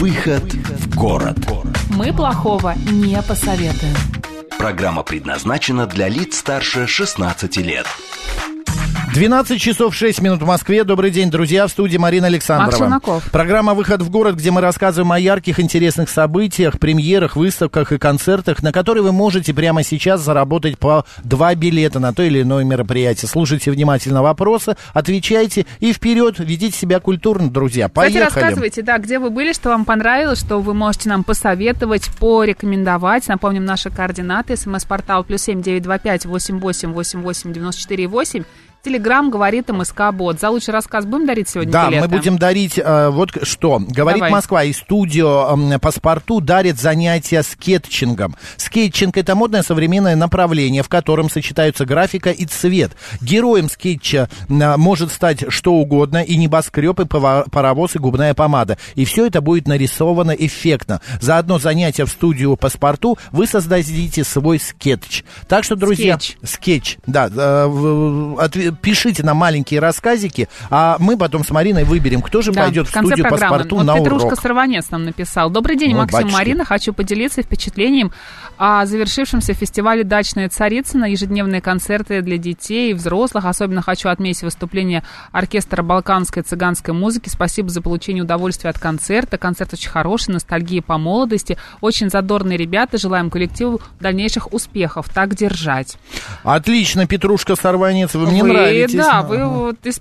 «Выход в город». Мы плохого не посоветуем. Программа предназначена для лиц старше 16 лет. 12 часов 6 минут в Москве. Добрый день, друзья. В студии Марина Александрова. Программа «Выход в город», где мы рассказываем о ярких, интересных событиях, премьерах, выставках и концертах, на которые вы можете прямо сейчас заработать по 2 билета на то или иное мероприятие. Слушайте внимательно вопросы, отвечайте и вперед, ведите себя культурно, друзья. Поехали. Кстати, рассказывайте, да, где вы были, что вам понравилось, что вы можете нам посоветовать, порекомендовать. Напомним наши координаты. СМС-портал +7 925 88 88 94 8. Телеграм «Говорит МСК Бот». За лучший рассказ будем дарить сегодня билеты? Да, мы будем дарить вот что. «Говорит Москва» и студио «Паспарту» дарят занятия скетчингом. Скетчинг – это модное современное направление, в котором сочетаются графика и цвет. Героем скетча может стать что угодно, и небоскреб, и паровоз, и губная помада. И все это будет нарисовано эффектно. За одно занятие в студию «Паспарту» вы создадите свой скетч. Так что, друзья... Скетч. Да, пишите нам маленькие рассказики, а мы потом с Мариной выберем, кто же пойдет в студию «Паспарту» на урок. Петрушка Сорванец нам написал. Добрый день, Максим, Марина. Хочу поделиться впечатлением о завершившемся фестивале «Дачная царица», на ежедневные концерты для детей и взрослых. Особенно хочу отметить выступление оркестра балканской цыганской музыки. Спасибо за получение удовольствия от концерта. Концерт очень хороший, ностальгия по молодости. Очень задорные ребята. Желаем коллективу дальнейших успехов. Так держать. Отлично, Петрушка Сорванец. Вы мне нравитесь. Да, вы вот в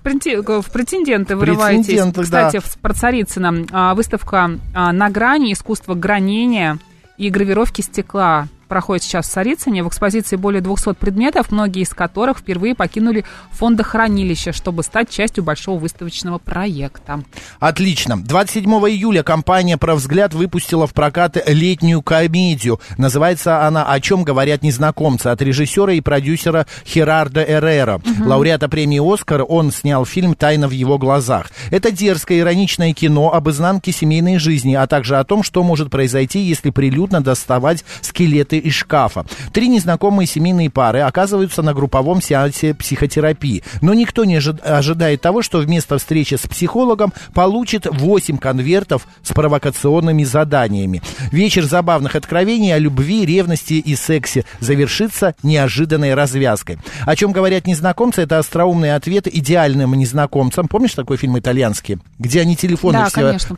претенденты вырываетесь. Кстати, про Царицыно. Выставка «На грани. Искусство гранения и гравировки стекла» проходит сейчас в Царицыне. В экспозиции более 200 предметов, многие из которых впервые покинули фондохранилище, чтобы стать частью большого выставочного проекта. Отлично. 27 июля компания «Про взгляд» выпустила в прокат летнюю комедию. Называется она «О чем говорят незнакомцы» от режиссера и продюсера Херардо Эррера. Лауреата премии «Оскар», он снял фильм «Тайна в его глазах». Это дерзкое ироничное кино об изнанке семейной жизни, а также о том, что может произойти, если прилюдно доставать скелеты из шкафа. Три незнакомые семейные пары оказываются на групповом сеансе психотерапии. Но никто не ожидает того, что вместо встречи с психологом получит 8 конвертов с провокационными заданиями. Вечер забавных откровений о любви, ревности и сексе завершится неожиданной развязкой. О чем говорят незнакомцы? Это остроумный ответ идеальным незнакомцам. Помнишь такой фильм итальянский? Где они телефоны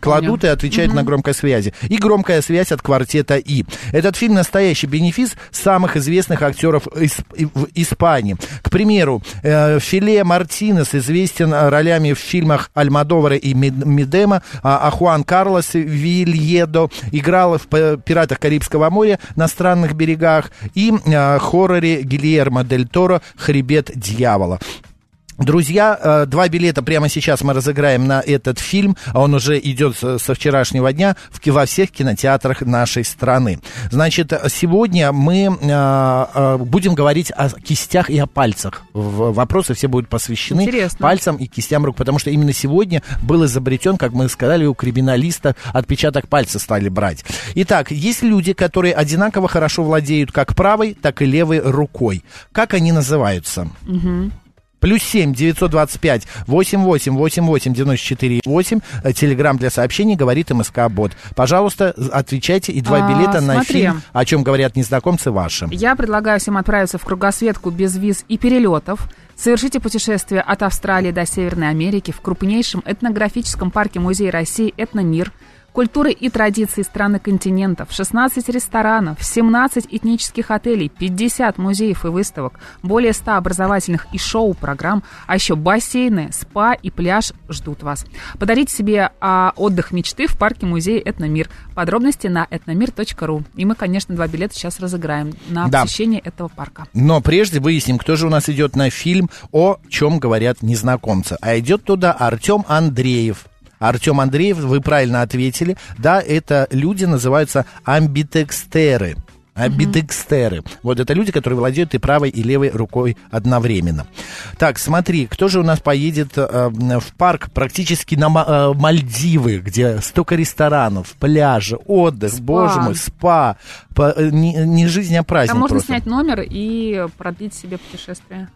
кладут и отвечают на громкой связи. И громкая связь от квартета И. Этот фильм настоящий бенефис самых известных актеров в Испании. К примеру, Филе Мартинес известен ролями в фильмах Альмодовара и Медема, а Хуан Карлос Вильедо играл в «Пиратах Карибского моря на странных берегах» и хорроре Гильермо дель Торо «Хребет дьявола». Друзья, 2 билета прямо сейчас мы разыграем на этот фильм. Он уже идет со вчерашнего дня во всех кинотеатрах нашей страны. Значит, сегодня мы будем говорить о кистях и о пальцах. Вопросы все будут посвящены пальцам и кистям рук, потому что именно сегодня был изобретен, как мы сказали, у криминалиста отпечаток пальца стали брать. Итак, есть люди, которые одинаково хорошо владеют как правой, так и левой рукой. Как они называются? +7 925 88 88 94 8. Телеграм для сообщений «Говорит МСК Бот». Пожалуйста, отвечайте, и 2 билета на фильм «О чем говорят незнакомцы» вашим. Я предлагаю всем отправиться в кругосветку без виз и перелетов. Совершите путешествие от Австралии до Северной Америки в крупнейшем этнографическом парке Музея России «Этномир». Культуры и традиции страны континентов, 16 ресторанов, 17 этнических отелей, 50 музеев и выставок, более 100 образовательных и шоу-программ, а еще бассейны, спа и пляж ждут вас. Подарите себе отдых мечты в парке-музее «Этномир». Подробности на etnomir.ru. И мы, конечно, 2 билета сейчас разыграем на посещение этого парка. Но прежде выясним, кто же у нас идет на фильм «О чем говорят незнакомцы». А идет туда Артем Андреев. Артем Андреев, вы правильно ответили. Да, это люди называются амбидекстеры. Амбидекстеры. Вот это люди, которые владеют и правой, и левой рукой одновременно. Так, смотри, кто же у нас поедет в парк практически на Мальдивы, где столько ресторанов, пляжа, отдых, спа. Боже мой, спа. Не жизнь, а праздник. Там можно просто снять номер и продлить себе путешествие.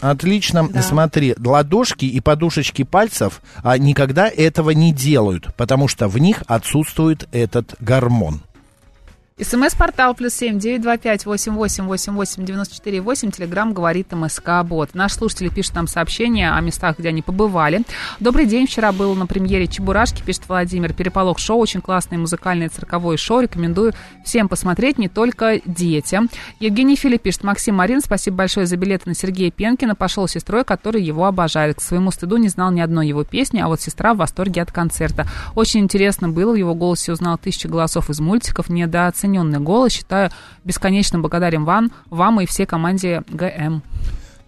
Отлично, да. Смотри, ладошки и подушечки пальцев никогда этого не делают, потому что в них отсутствует этот гормон. СМС-портал +7 925 88 88 94 8. Телеграм говорит МСК-бот. Наши слушатели пишут нам сообщения о местах, где они побывали. Добрый день, вчера был на премьере «Чебурашки», пишет Владимир. Переполох шоу, очень классное музыкальное цирковое шоу. Рекомендую всем посмотреть, не только детям. Евгений Филипп пишет: Максим Марин, спасибо большое за билеты на Сергея Пенкина. Пошел с сестрой, которая его обожает. К своему стыду не знал ни одной его песни, а вот сестра в восторге от концерта. Очень интересно было, в его голосе узнал 1000 голосов из мультиков. Недооцененный голос. Считаю, бесконечно благодарен вам и всей команде ГМ.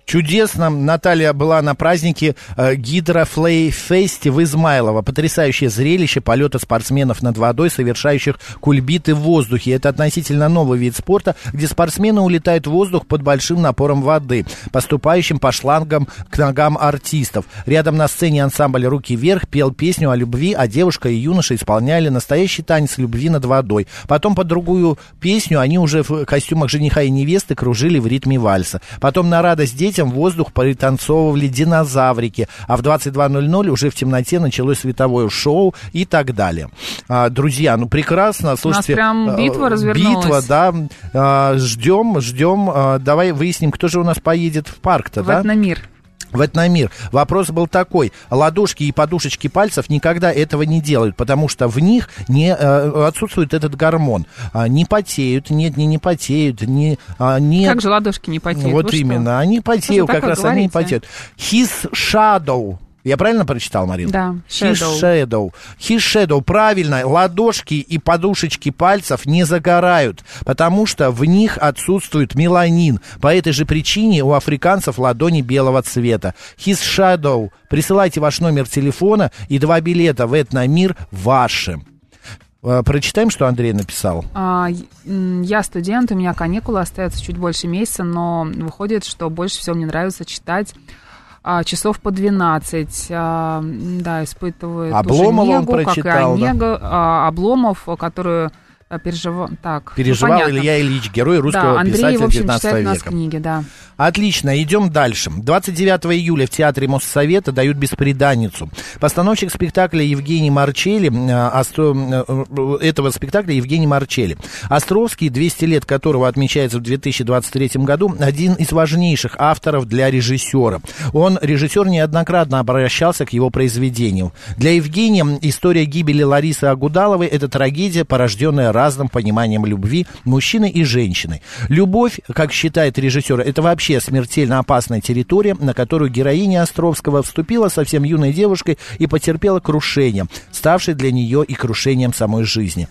Чудесно. Наталья была на празднике Гидрофлейфести в Измайлово. Потрясающее зрелище полета спортсменов над водой, совершающих кульбиты в воздухе. Это относительно новый вид спорта, где спортсмены улетают в воздух под большим напором воды, поступающим по шлангам к ногам артистов. Рядом на сцене ансамбль «Руки вверх» пел песню о любви, а девушка и юноша исполняли настоящий танец любви над водой. Потом под другую песню они уже в костюмах жениха и невесты кружили в ритме вальса. Потом на радость детям в воздух пританцовывали динозаврики, а в 22:00 уже в темноте началось световое шоу и так далее. Друзья, ну прекрасно, слушайте. У нас прям битва развернулась. Битва, да. Ждем. Давай выясним, кто же у нас поедет в парк-то, да? В Этномир. В Этномир. Вопрос был такой. Ладошки и подушечки пальцев никогда этого не делают, потому что в них отсутствует этот гормон. Не потеют, не потеют. Как же ладошки не потеют? Вот именно, они потеют, как раз говорите? Они потеют. His shadow. Я правильно прочитал, Марина? Да. His shadow. Правильно. Ладошки и подушечки пальцев не загорают, потому что в них отсутствует меланин. По этой же причине у африканцев ладони белого цвета. His shadow. Присылайте ваш номер телефона, и 2 билета в Этномир ваши. Прочитаем, что Андрей написал. Я студент, у меня каникулы, остается чуть больше месяца, но выходит, что больше всего мне нравится читать часов по 12, да, испытывает Обломов он прочитал, как и Онегу, да? Обломов, которую переживал ну, Илья Ильич, герой русского писателя 19 века. Книги, да. Отлично, идем дальше. 29 июля в Театре Моссовета дают «Бесприданницу». Постановщик спектакля Евгений Марчелли, этого спектакля Евгений Марчелли. Островский, 200 лет которого отмечается в 2023 году, один из важнейших авторов для режиссера. Режиссер неоднократно обращался к его произведениям. Для Евгения история гибели Ларисы Агудаловой – это трагедия, порожденная разным пониманием любви мужчины и женщины. Любовь, как считает режиссер, это вообще смертельно опасная территория, на которую героиня Островского вступила совсем юной девушкой и потерпела крушение, ставшее для нее и крушением самой жизни.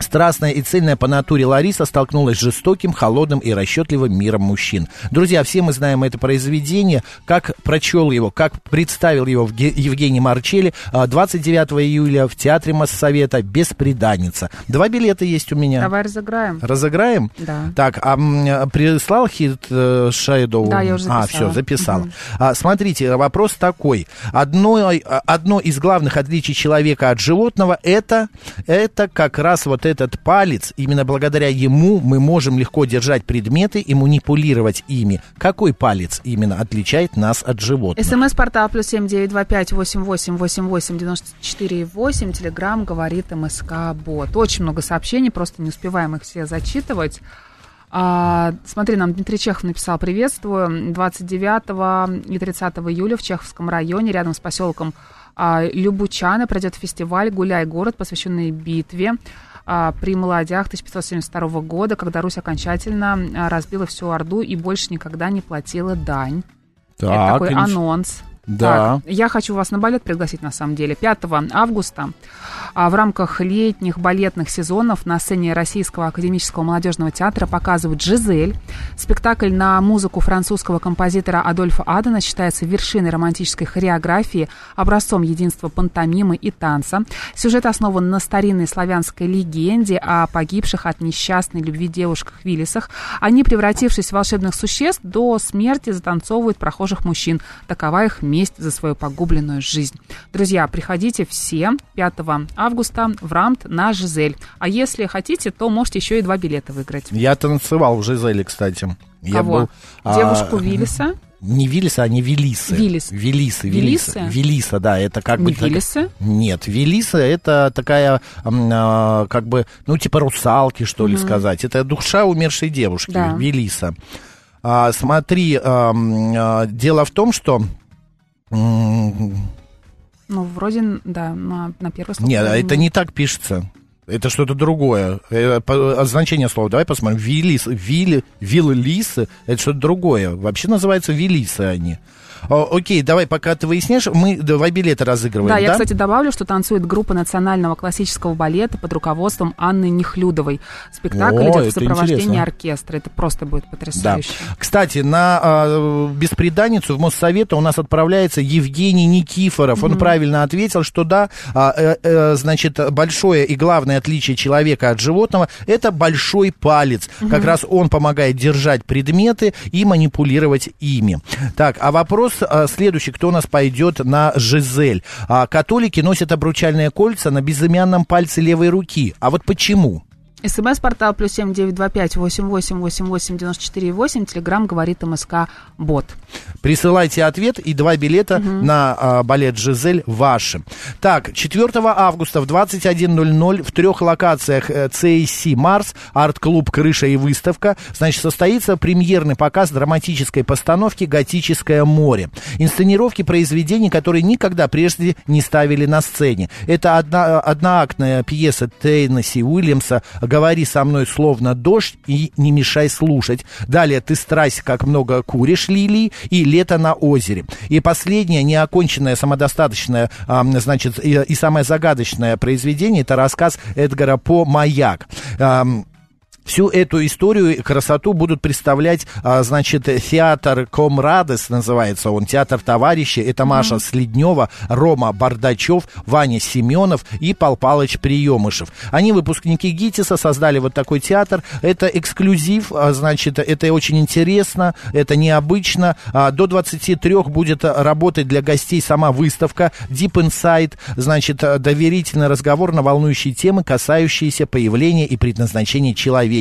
Страстная и цельная по натуре Лариса столкнулась с жестоким, холодным и расчетливым миром мужчин. Друзья, все мы знаем это произведение, как прочел его, как представил его Евгений Марчелли 29 июля в Театре Моссовета «Бесприданница». 2 билета есть у меня. Давай разыграем. Разыграем? Да. Так, прислал хит Шайдоу? Да, я уже записала. Все, записала. Смотрите, вопрос такой. Одно из главных отличий человека от животного – это как раз вот этот палец, именно благодаря ему мы можем легко держать предметы и манипулировать ими. Какой палец именно отличает нас от животных? СМС-портал +7 925 88 88 94 8. Телеграм говорит МСК-бот. Очень много сообщений, просто не успеваем их все зачитывать. Смотри, нам Дмитрий Чехов написал: приветствую. 29 и 30 июля в Чеховском районе рядом с поселком Любучаны пройдет фестиваль «Гуляй, город», посвященный битве при Молодях 1572 года, когда Русь окончательно разбила всю Орду и больше никогда не платила дань. Так, это такой анонс. Да. Так, я хочу вас на балет пригласить, на самом деле. 5 августа в рамках летних балетных сезонов на сцене Российского академического молодежного театра показывают «Жизель». Спектакль на музыку французского композитора Адольфа Адена считается вершиной романтической хореографии, образцом единства пантомимы и танца. Сюжет основан на старинной славянской легенде о погибших от несчастной любви девушках Виллисах. Они, превратившись в волшебных существ, до смерти затанцовывают прохожих мужчин. Такова их месть за свою погубленную жизнь. Друзья, приходите все 5 августа в Рамт на «Жизель». А если хотите, то можете еще и 2 билета выиграть. Я танцевал в «Жизели», кстати. Кого? Я был, девушку Виллиса? Не Виллиса, а не Виллисы. Виллиса, да, это как не бы... Не Виллисы? Нет, Виллиса — это такая, как бы, ну, типа русалки, что ли, сказать. Это душа умершей девушки, да. Виллиса. Смотри, дело в том, что... Ну, вроде, да, на первый слог. Нет, это не так пишется. Это что-то другое. Значение слова. Давай посмотрим. Виллис, виллисы. Это что-то другое. Вообще называются виллисы они. Окей, давай, пока ты выяснишь, мы 2 билета разыгрываем. Да, я, кстати, добавлю, что танцует группа национального классического балета под руководством Анны Нехлюдовой. Спектакль идет в сопровождении оркестра. Это просто будет потрясающе. Да. Кстати, на «Бесприданницу» в Моссовет у нас отправляется Евгений Никифоров. Он правильно ответил, что да, значит, большое и главное отличие человека от животного – это большой палец. Как раз он помогает держать предметы и манипулировать ими. Так, а вопрос следующий, кто у нас пойдет на «Жизель». Католики носят обручальные кольца на безымянном пальце левой руки. А вот почему? СМС-портал +7 925 88 88 94 8. Телеграм говорит МСК Бот. Присылайте ответ, и 2 билета на балет «Жизель» ваши. Так, 4 августа в 21:00 в 3 локациях ЦСИ Марс, арт-клуб «Крыша и выставка», значит, состоится премьерный показ драматической постановки «Готическое море». Инсценировки произведений, которые никогда прежде не ставили на сцене. Это одноактная пьеса Теннесси Уильямса «Говори со мной словно дождь и не мешай слушать». Далее «Ты страсть, как много куришь, лилии» и «Лето на озере». И последнее, неоконченное, самодостаточное, значит, и самое загадочное произведение — это рассказ Эдгара По «Маяк». Всю эту историю и красоту будут представлять, значит, театр «Комрадес» называется он, театр «Товарищи». Это Маша Следнева, Рома Бардачев, Ваня Семенов и Пал Палыч Приемышев. Они, выпускники ГИТИСа, создали вот такой театр. Это эксклюзив, значит, это очень интересно, это необычно. До 23 будет работать для гостей сама выставка «Deep Insight», значит, доверительный разговор на волнующие темы, касающиеся появления и предназначения человека.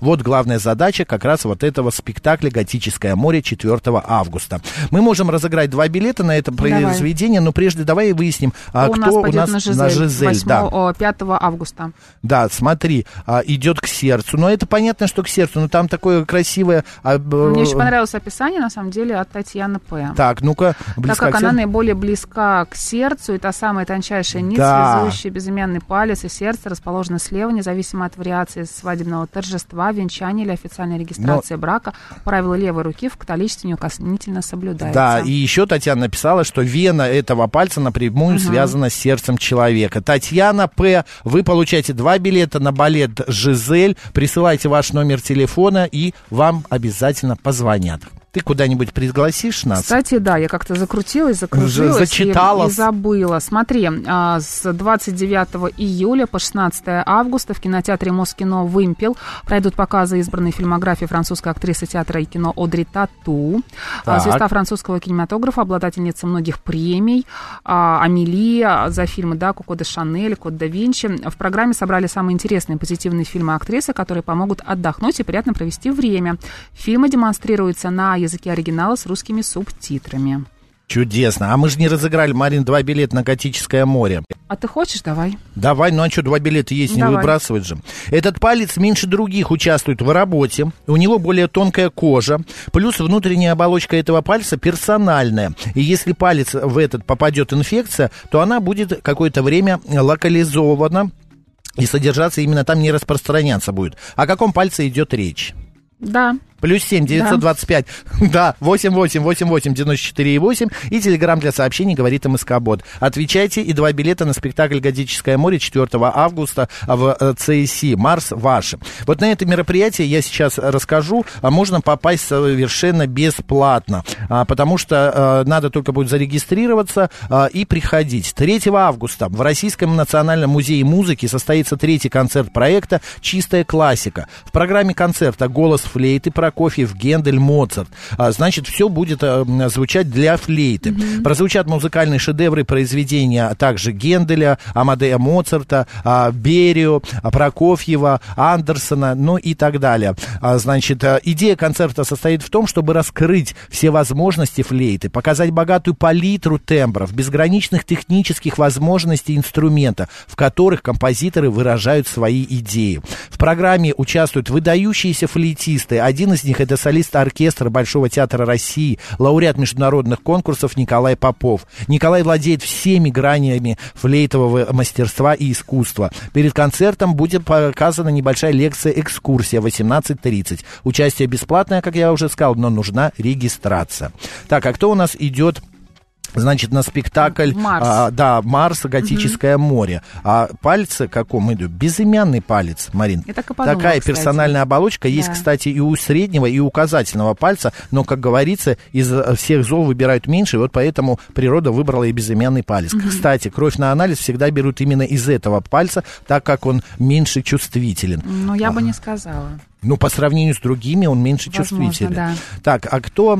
Вот главная задача как раз вот этого спектакля «Готическое море» 4 августа. Мы можем разыграть 2 билета на это произведение, но прежде давай выясним, кто у нас пойдет на «Жизель». 5 августа. Да, смотри, идет к сердцу. Но это понятно, что к сердцу, но там такое красивое... Мне очень понравилось описание, на самом деле, от Татьяны П. Так, ну-ка, близко. Так как она наиболее близка к сердцу, и та самая тончайшая нить, связующая безымянный палец и сердце, расположена слева, независимо от вариации свадебного торжества, венчания или официальной регистрации брака, правило левой руки в католичестве неукоснительно соблюдается. Да, и еще Татьяна написала, что вена этого пальца напрямую связана с сердцем человека. Татьяна П., вы получаете 2 билета на балет «Жизель». Присылайте ваш номер телефона, и вам обязательно позвонят. Ты куда-нибудь пригласишь нас? Кстати, да, я как-то закрутилась, зачитала и забыла. Смотри, с 29 июля по 16 августа в кинотеатре Москино «Вымпел» пройдут показы избранной фильмографии французской актрисы театра и кино Одри Тату. Звезда французского кинематографа, обладательница многих премий, Амели за фильмы, да, Коко де Шанель, Код да Винчи. В программе собрали самые интересные позитивные фильмы актрисы, которые помогут отдохнуть и приятно провести время. Фильмы демонстрируются на языке оригинала с русскими субтитрами. Чудесно. А мы же не разыграли, Марин, 2 билета на «Готическое море». А ты хочешь? Давай. Давай, ну а что, 2 билета есть, не выбрасывать же. Этот палец меньше других участвует в работе, у него более тонкая кожа, плюс внутренняя оболочка этого пальца персональная. И если палец в этот попадет инфекция, то она будет какое-то время локализована и содержаться именно там, не распространяться будет. О каком пальце идет речь? Да. +7 925, да, 88 88 94 8, и телеграм для сообщений «Говорит МСК-бот». Отвечайте, и 2 билета на спектакль «Готическое море» 4 августа в ЦСИ «Марс» ваши. Вот на это мероприятие я сейчас расскажу. Можно попасть совершенно бесплатно, потому что надо только будет зарегистрироваться и приходить. 3 августа в Российском национальном музее музыки состоится 3-й концерт проекта «Чистая классика». В программе концерта голос флейты, Прокофьев, Гендель, Моцарт. Значит, все будет звучать для флейты. Mm-hmm. Прозвучат музыкальные шедевры, произведения также Генделя, Амадея Моцарта, Берио, Прокофьева, Андерсона, ну и так далее. Значит, идея концерта состоит в том, чтобы раскрыть все возможности флейты, показать богатую палитру тембров, безграничных технических возможностей инструмента, в которых композиторы выражают свои идеи. В программе участвуют выдающиеся флейтисты. Один из них — это солист оркестра Большого театра России, лауреат международных конкурсов Николай Попов. Николай владеет всеми гранями флейтового мастерства и искусства. Перед концертом будет показана небольшая лекция-экскурсия 18:30. Участие бесплатное, как я уже сказал, но нужна регистрация. Так, а кто у нас идет? Значит, на спектакль «Марс», да, «Марс. Готическое море». А пальцы, каком идут? Безымянный палец, Марин. Я так и подумала, такая персональная оболочка. Да. Есть, кстати, и у среднего, и у указательного пальца. Но, как говорится, из всех зол выбирают меньше. И вот поэтому природа выбрала и безымянный палец. Кстати, кровь на анализ всегда берут именно из этого пальца, так как он меньше чувствителен. Ну, я бы не сказала. Ну, по сравнению с другими он меньше чувствителен. Да. Так, а кто...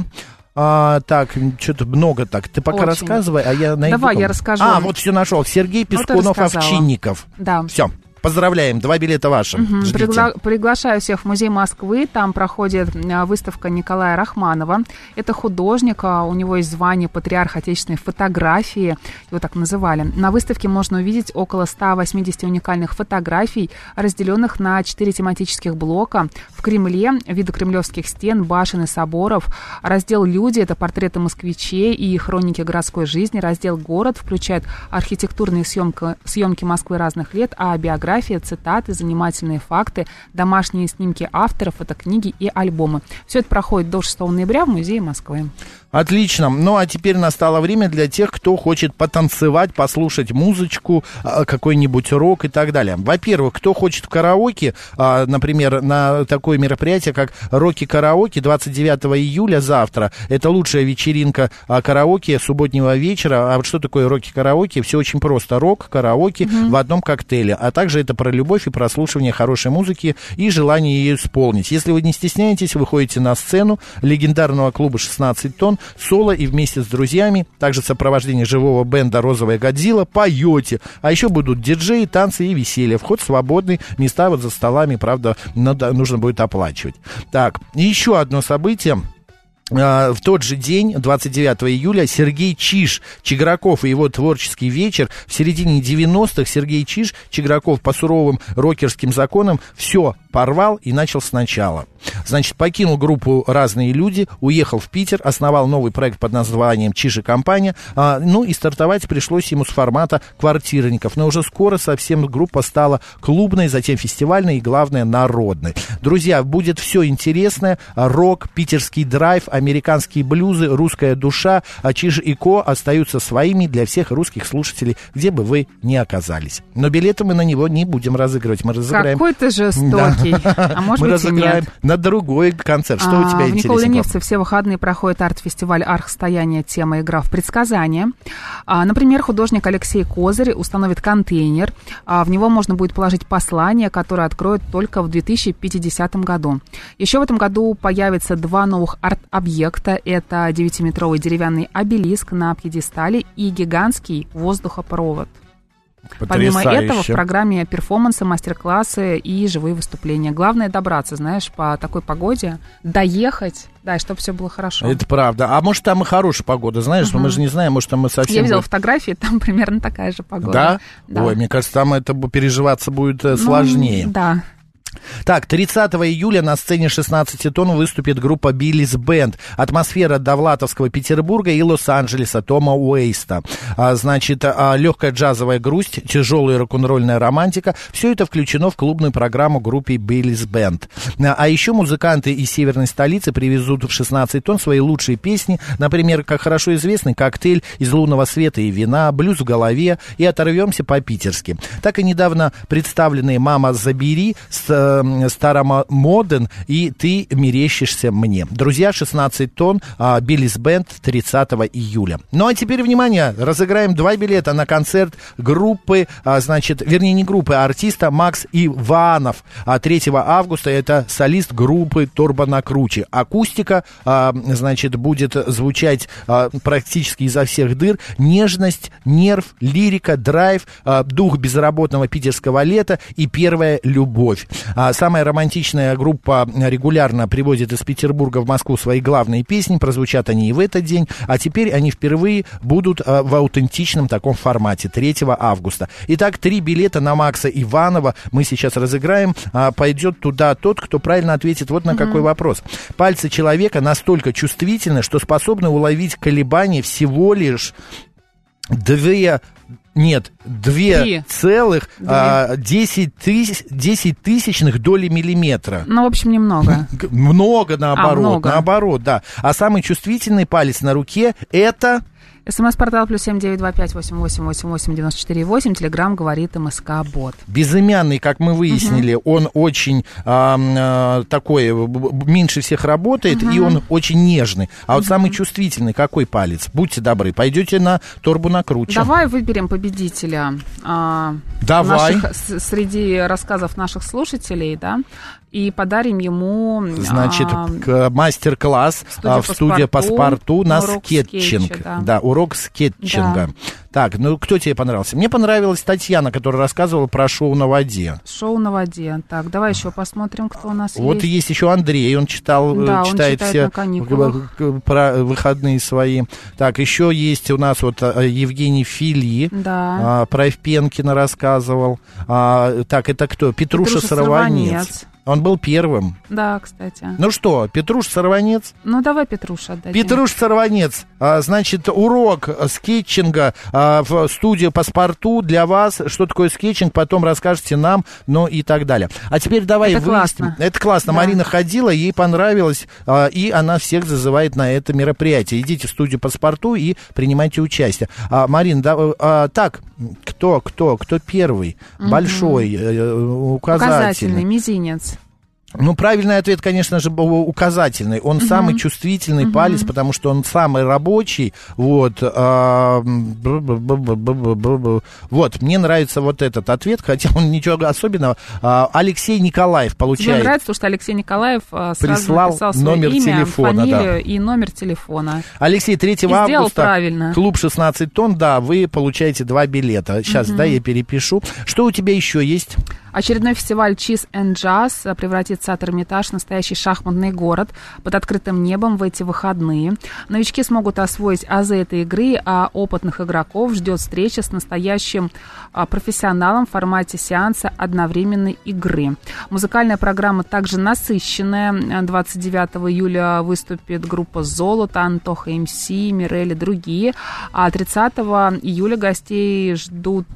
так, что-то много так. Ты пока рассказывай, а я найду. Давай, я расскажу. А, вот все нашел. Сергей Пескунов, Овчинников. Да. Все. Поздравляем, 2 билета ваши. Приглашаю всех в Музей Москвы. Там проходит выставка Николая Рахманова. Это художник, у него есть звание патриарх отечественной фотографии, его так называли. На выставке можно увидеть около 180 уникальных фотографий, разделенных на 4 тематических блока. В Кремле виды кремлевских стен, башен и соборов. Раздел «Люди» — это портреты москвичей и хроники городской жизни. Раздел «Город» включает архитектурные съемки Москвы разных лет, а биография, цитаты, занимательные факты, домашние снимки авторов, фотокниги и альбомы. Все это проходит до 6 ноября в Музее Москвы. Отлично. Ну, а теперь настало время для тех, кто хочет потанцевать, послушать музычку, какой-нибудь рок и так далее. Во-первых, кто хочет в караоке, например, на такое мероприятие, как «Роки-караоке», 29 июля, завтра. Это лучшая вечеринка караоке субботнего вечера. А вот что такое «Роки-караоке»? Все очень просто. Рок, караоке в одном коктейле. А также это про любовь и прослушивание хорошей музыки и желание ее исполнить. Если вы не стесняетесь, выходите на сцену легендарного клуба «16 тонн», соло и вместе с друзьями, также сопровождение живого бенда «Розовая Годзилла», поете. А еще будут диджеи, танцы и веселье. Вход свободный, места вот за столами, правда, нужно будет оплачивать. Так, еще одно событие. В тот же день, 29 июля, Сергей Чиж Чиграков и его творческий вечер. В середине 90-х Сергей Чиж Чиграков по суровым рокерским законам все порвал и начал сначала. Значит, покинул группу «Разные люди», уехал в Питер, основал новый проект под названием «Чиж и компания». Ну и стартовать пришлось ему с формата «Квартирников». Но уже скоро совсем группа стала клубной, затем фестивальной и, главное, народной. Друзья, будет все интересное. Рок, питерский драйв, американские блюзы, русская душа. «Чиж и Ко» остаются своими для всех русских слушателей, где бы вы ни оказались. Но билеты мы на него не будем разыгрывать. Мы разыграем... Какой ты жестокий. Да. А может быть и нет. На другой концерт. Что у тебя интересно? В Николаевце все выходные проходит арт-фестиваль «Архстояние», тема «Игра в предсказания». Например, художник Алексей Козырь установит контейнер. В него можно будет положить послание, которое откроют только в 2050 году. Еще в этом году появятся 2 новых арт-объекта. Это 9-метровый деревянный обелиск на пьедестале и гигантский воздухопровод. Потрясающе. Помимо этого в программе перформансы, мастер-классы и живые выступления. Главное добраться, знаешь, по такой погоде, доехать, да, и чтобы все было хорошо. Это правда. А может, там и хорошая погода, знаешь, мы же не знаем, может, там и совсем... Я видела фотографии, там примерно такая же погода. Да? Да. Ой, мне кажется, там это переживаться будет сложнее. Да. Так, 30 июля на сцене 16 тонн выступит группа «Биллис Бенд». Атмосфера довлатовского Петербурга и Лос-Анджелеса Тома Уэйста. Значит, легкая джазовая грусть, тяжелая рок-н-ролльная романтика. Все это включено в клубную программу группы «Биллис Бенд». А еще музыканты из северной столицы привезут в 16 тонн свои лучшие песни. Например, как хорошо известный «Коктейль из лунного света и вина», «Блюз в голове» и «Оторвемся по-питерски». Так и недавно представленные «Мама, забери», «Старомоден» и «Ты мерещишься мне». Друзья, 16 тонн, «Биллис Бенд», 30 июля. Ну а теперь, внимание, разыграем 2 билета на концерт группы, значит, вернее, не группы, а артиста Макс Иванов. 3 августа это солист группы «Торбо на круче». Акустика, значит, будет звучать практически изо всех дыр. Нежность, нерв, лирика, драйв, дух безработного питерского лета и первая любовь. Самая романтичная группа регулярно привозит из Петербурга в Москву свои главные песни. Прозвучат они и в этот день. А теперь они впервые будут в аутентичном таком формате 3 августа. Итак, 3 билета на Макса Иванова мы сейчас разыграем. Пойдет туда тот, кто правильно ответит вот на какой вопрос. Пальцы человека настолько чувствительны, что способны уловить колебания всего лишь 2,10 тысячных доли миллиметра. Ну, в общем, немного. Много, наоборот. Много. Наоборот, да. А самый чувствительный палец на руке – это... СМС-портал +7 925 888 8 94 8. Телеграм говорит МСК-бот. Безымянный, как мы выяснили, он очень такой, меньше всех работает, и он очень нежный. А вот самый чувствительный какой палец? Будьте добры, пойдете на торбу накруче. Давай выберем победителя среди рассказов наших слушателей, да? И подарим ему... Значит, мастер-класс в студии «Паспарту» на скетчинг. Да, урок скетчинга. Да. Так, ну кто тебе понравился? Мне понравилась Татьяна, которая рассказывала про шоу на воде. Шоу на воде. Так, давай еще посмотрим, кто у нас есть. Вот есть еще Андрей, он читал, да, читает все про выходные свои. Так, еще есть у нас вот Евгений Фили, про Пенкина рассказывал. Так, это кто? Петруша Сорванец. Он был первым. Да, кстати. Ну что, Петруш Сорванец? Ну, давай Петруша отдадим. Петруш Сорванец. Значит, урок скетчинга в студии «Паспарту» для вас. Что такое скетчинг, потом расскажете нам, ну и так далее. А теперь давай выясним. Классно. Это классно. Да. Марина ходила, ей понравилось, и она всех зазывает на это мероприятие. Идите в студию «Паспарту» и принимайте участие. Марина, так, кто первый? Большой, указательный, мизинец. Ну, правильный ответ, конечно же, указательный. Он самый чувствительный палец, потому что он самый рабочий. Вот. Вот, мне нравится вот этот ответ, хотя он ничего особенного. Алексей Николаев получает. Мне нравится, потому что Алексей Николаев сразу прислал номер телефона, фамилию и номер телефона. Алексей, 3 августа, клуб 16 тонн, да, вы получаете 2 билета. Сейчас, да, я перепишу. Что у тебя еще есть? Очередной фестиваль «Cheese and Jazz» превратит Театр Эрмитаж в настоящий шахматный город под открытым небом в эти выходные. Новички смогут освоить азы этой игры, а опытных игроков ждет встреча с настоящим профессионалом в формате сеанса одновременной игры. Музыкальная программа также насыщенная. 29 июля выступит группа «Золото», «Антоха МС», «Мирель» и другие. А 30 июля гостей ждет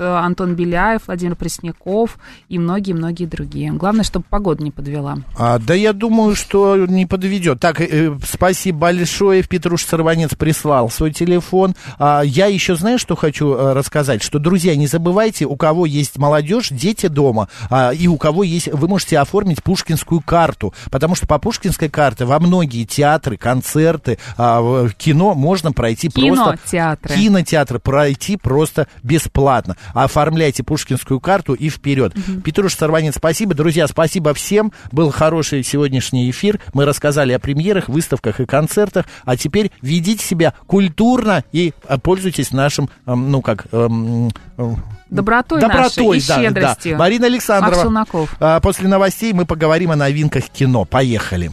Антон Беляев, Владимир Пресняков и многие-многие другие. Главное, чтобы погода не подвела. Да я думаю, что не подведет. Так, спасибо большое. Петруш Сорванец прислал свой телефон. Я еще, знаешь, что хочу рассказать? Что, друзья, не забывайте, у кого есть молодежь, дети дома, и у кого есть... Вы можете оформить пушкинскую карту, потому что по пушкинской карте во многие театры, концерты, кино можно пройти просто... Кинотеатры пройти просто бесплатно. Оформляйте пушкинскую карту и вперед. Петруш Сорванец, спасибо. Друзья, спасибо всем. Был хороший сегодняшний эфир. Мы рассказали о премьерах, выставках и концертах. А теперь ведите себя культурно и пользуйтесь нашим, ну как... Добротой нашей и щедростью. Да. Марина Александрова. После новостей мы поговорим о новинках кино. Поехали.